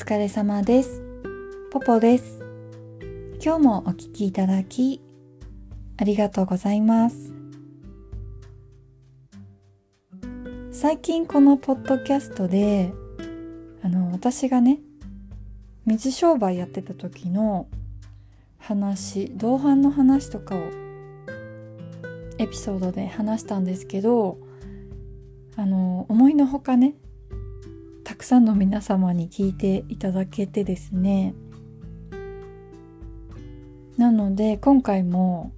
疲れ様です。ポポです。今日もお聞きいただきありがとうございます。最近このポッドキャストで私がね水商売やってた時の話、同伴の話とかをエピソードで話したんですけど、思いのほかねたくさんの皆様に聞いていただけてですね、なので今回も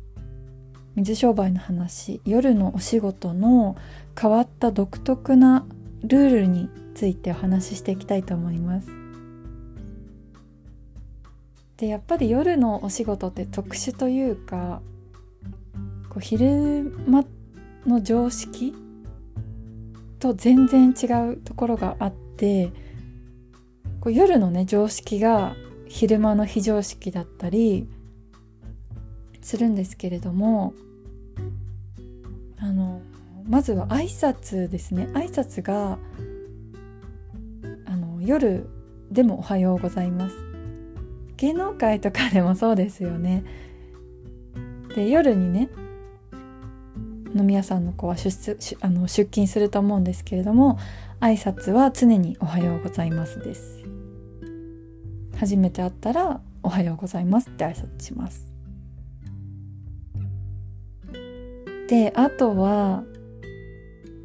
水商売の話、夜のお仕事の変わった独特なルールについてお話ししていきたいと思います。で、やっぱり夜のお仕事って特殊というか、こう昼間の常識と全然違うところがあって、こう夜のね常識が昼間の非常識だったりするんですけれども、まずは挨拶ですね。挨拶が夜でもおはようございます。芸能界とかでもそうですよね。で、夜にね飲み屋さんの子は出勤すると思うんですけれども、挨拶は常におはようございますです。初めて会ったらおはようございますって挨拶します。で、あとは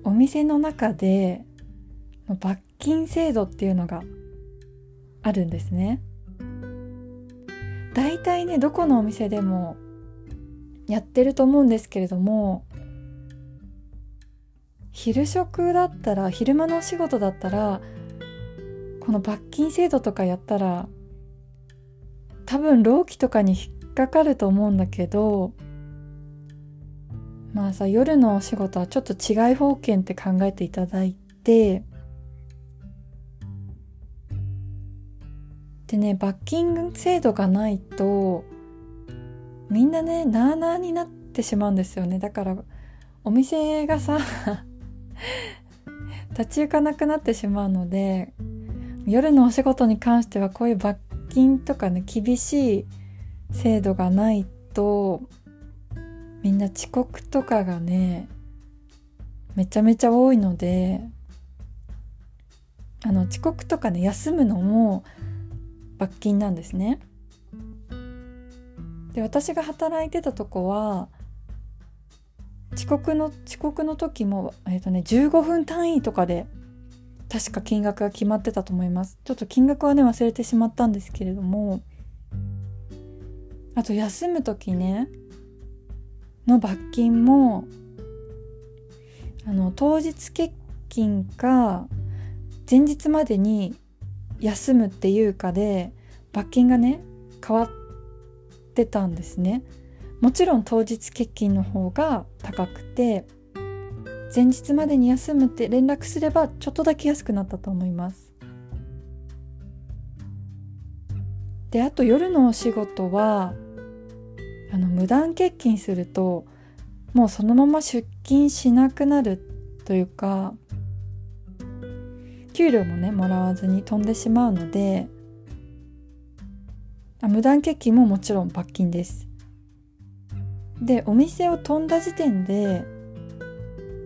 お店の中で罰金制度っていうのがあるんですね。大体ねどこのお店でもやってると思うんですけれども、昼食だったら、昼間のお仕事だったら、この罰金制度とかやったら多分労基とかに引っかかると思うんだけど、まあさ、夜のお仕事はちょっと違い方権って考えていただいて、でね、罰金制度がないとみんなねなあなあになってしまうんですよね。だからお店がさ立ち行かなくなってしまうので、夜のお仕事に関してはこういう罰金とかね厳しい制度がないとみんな遅刻とかがねめちゃめちゃ多いので、遅刻とかね休むのも罰金なんですね。で、私が働いてたとこは遅刻の時も、15分単位とかで確か金額が決まってたと思います。ちょっと金額はね忘れてしまったんですけれども、あと休む時ねの罰金も当日欠勤か前日までに休むっていうかで罰金がね変わってたんですね。もちろん当日欠勤の方が高くて、前日までに休むって連絡すればちょっとだけ安くなったと思います。で、あと夜のお仕事は無断欠勤するともうそのまま出勤しなくなるというか、給料もねもらわずに飛んでしまうので、無断欠勤ももちろん罰金です。で、お店を飛んだ時点で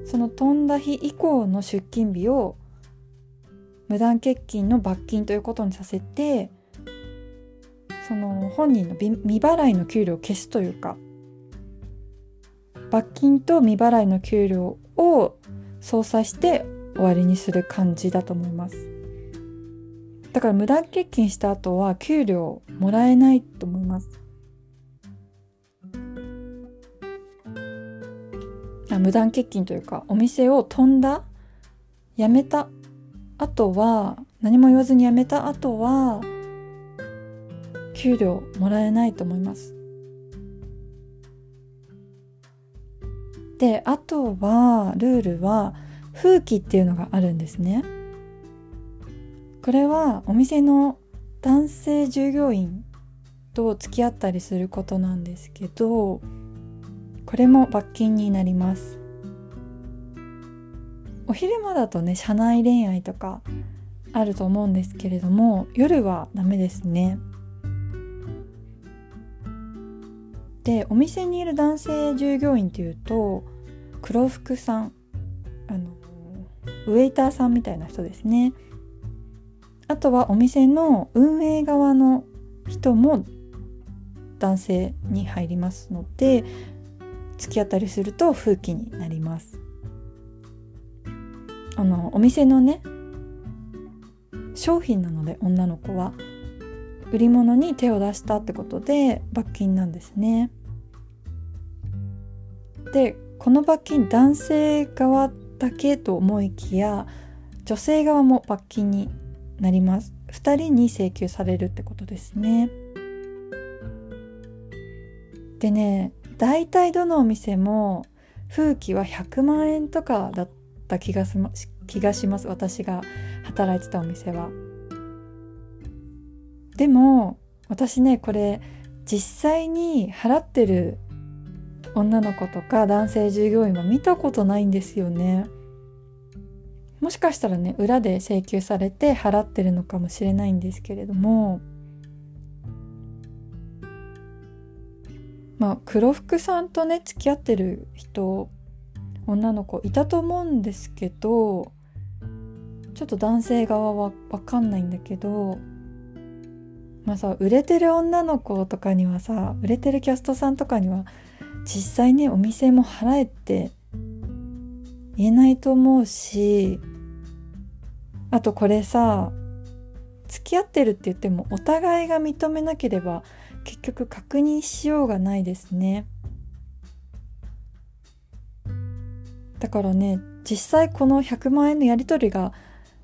その飛んだ日以降の出勤日を無断欠勤の罰金ということにさせて、その本人の未払いの給料を消すというか、罰金と未払いの給料を相殺して終わりにする感じだと思います。だから無断欠勤した後は給料もらえないと思います。無断欠勤というかお店を飛んだ、辞めた後は、何も言わずに辞めた後は給料もらえないと思います。で、あとはルールは風紀っていうのがあるんですね。これはお店の男性従業員と付き合ったりすることなんですけど、これも罰金になります。お昼間だとね社内恋愛とかあると思うんですけれども、夜はダメですね。で、お店にいる男性従業員っていうと黒服さん、ウェイターさんみたいな人ですね。あとはお店の運営側の人も男性に入りますので、突き当たりすると風紀になります。お店のね、商品なので女の子は売り物に手を出したってことで罰金なんですね。で、この罰金男性側だけと思いきや女性側も罰金になります。2人に請求されるってことですね。でね、大体どのお店も風紀は100万円とかだった気がします。私が働いてたお店は。でも私ね、これ実際に払ってる女の子とか男性従業員は見たことないんですよね。もしかしたらね、裏で請求されて払ってるのかもしれないんですけれども、まあ黒服さんとね付き合ってる人、女の子いたと思うんですけど、ちょっと男性側は分かんないんだけど、まあさ、売れてる女の子とかにはさ、売れてるキャストさんとかには実際ね、お店も払えって言えないと思うし、あとこれさ、付き合ってるって言ってもお互いが認めなければ結局確認しようがないですね。だからね、実際この100万円のやり取りが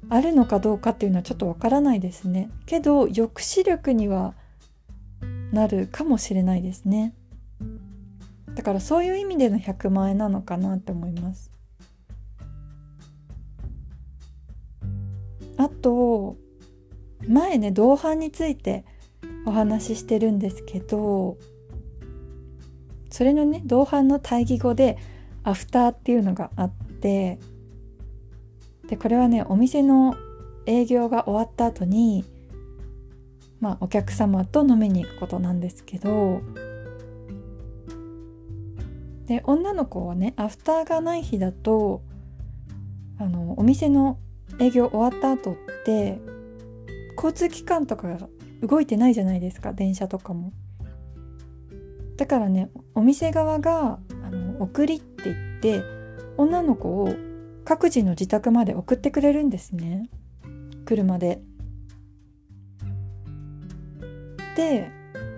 あるのかどうかっていうのはちょっとわからないですね。けど抑止力にはなるかもしれないですね。だからそういう意味での100万円なのかなって思います。あと前ね、同伴についてお話ししてるんですけど、それのね、同伴の対義語でアフターっていうのがあって、でこれはね、お店の営業が終わった後に、まあお客様と飲みに行くことなんですけど、で女の子はね、アフターがない日だとお店の営業終わった後って交通機関とかが動いてないじゃないですか、電車とかも。だからね、お店側が送りって言って女の子を各自の自宅まで送ってくれるんですね、車で。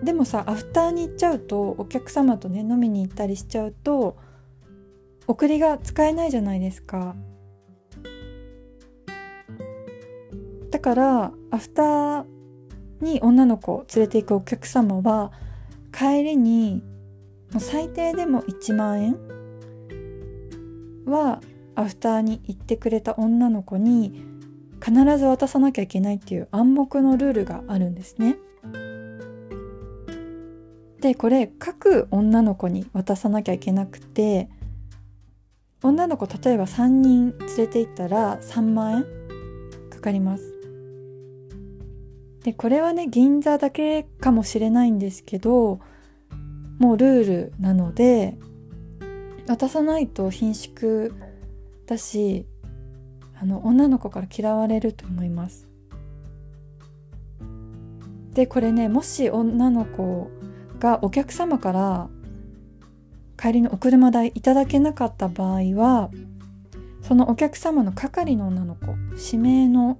でもさ、アフターに行っちゃうと、お客様とね飲みに行ったりしちゃうと送りが使えないじゃないですか。だからアフターに女の子を連れて行くお客様は帰りにもう最低でも1万円はアフターに行ってくれた女の子に必ず渡さなきゃいけないっていう暗黙のルールがあるんですね。でこれ各女の子に渡さなきゃいけなくて、女の子例えば3人連れて行ったら3万円かかります。でこれはね、銀座だけかもしれないんですけど、もうルールなので渡さないと貧縮だし、女の子から嫌われると思います。でこれね、もし女の子がお客様から帰りのお車代いただけなかった場合は、そのお客様の係の女の子、指名の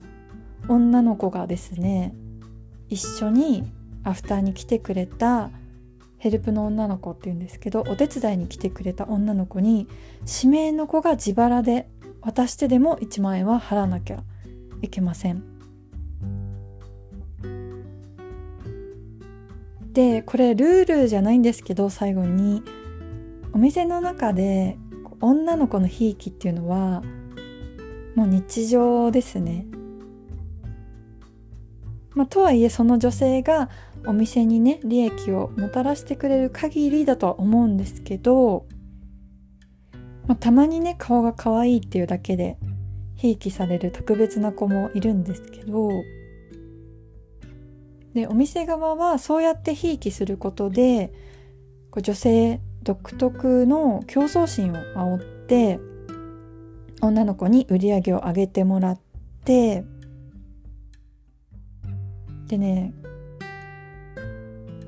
女の子がですね、一緒にアフターに来てくれたヘルプの女の子っていうんですけど、お手伝いに来てくれた女の子に指名の子が自腹で渡してでも1万円は払わなきゃいけません。でこれルールじゃないんですけど、最後にお店の中で女の子のひいきっていうのはもう日常ですね。まあ、とはいえその女性がお店にね利益をもたらしてくれる限りだとは思うんですけど、まあ、たまにね顔が可愛いっていうだけでひいきされる特別な子もいるんですけど、でお店側はそうやってひいきすることで女性独特の競争心を煽って女の子に売り上げを上げてもらって、でね、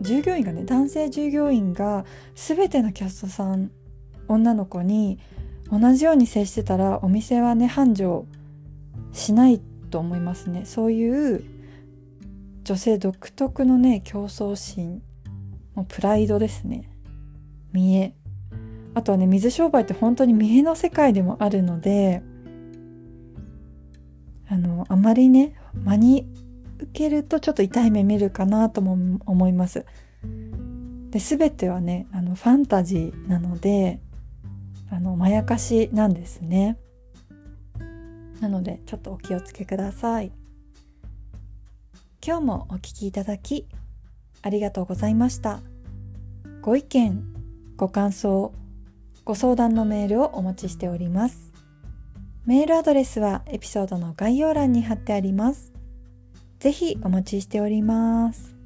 従業員がね、男性従業員が全てのキャストさん女の子に同じように接してたらお店はね繁盛しないと思いますね。そういう女性独特のね競争心、もうプライドですね、見栄、あとはね水商売って本当に見栄の世界でもあるので、あまりね間に受けるとちょっと痛い目見るかなとも思います。で全てはねファンタジーなのでまやかしなんですね。なのでちょっとお気をつけください。今日もお聞きいただきありがとうございました。ご意見、ご感想、ご相談のメールをお持ちしております。メールアドレスはエピソードの概要欄に貼ってあります。ぜひお待ちしております。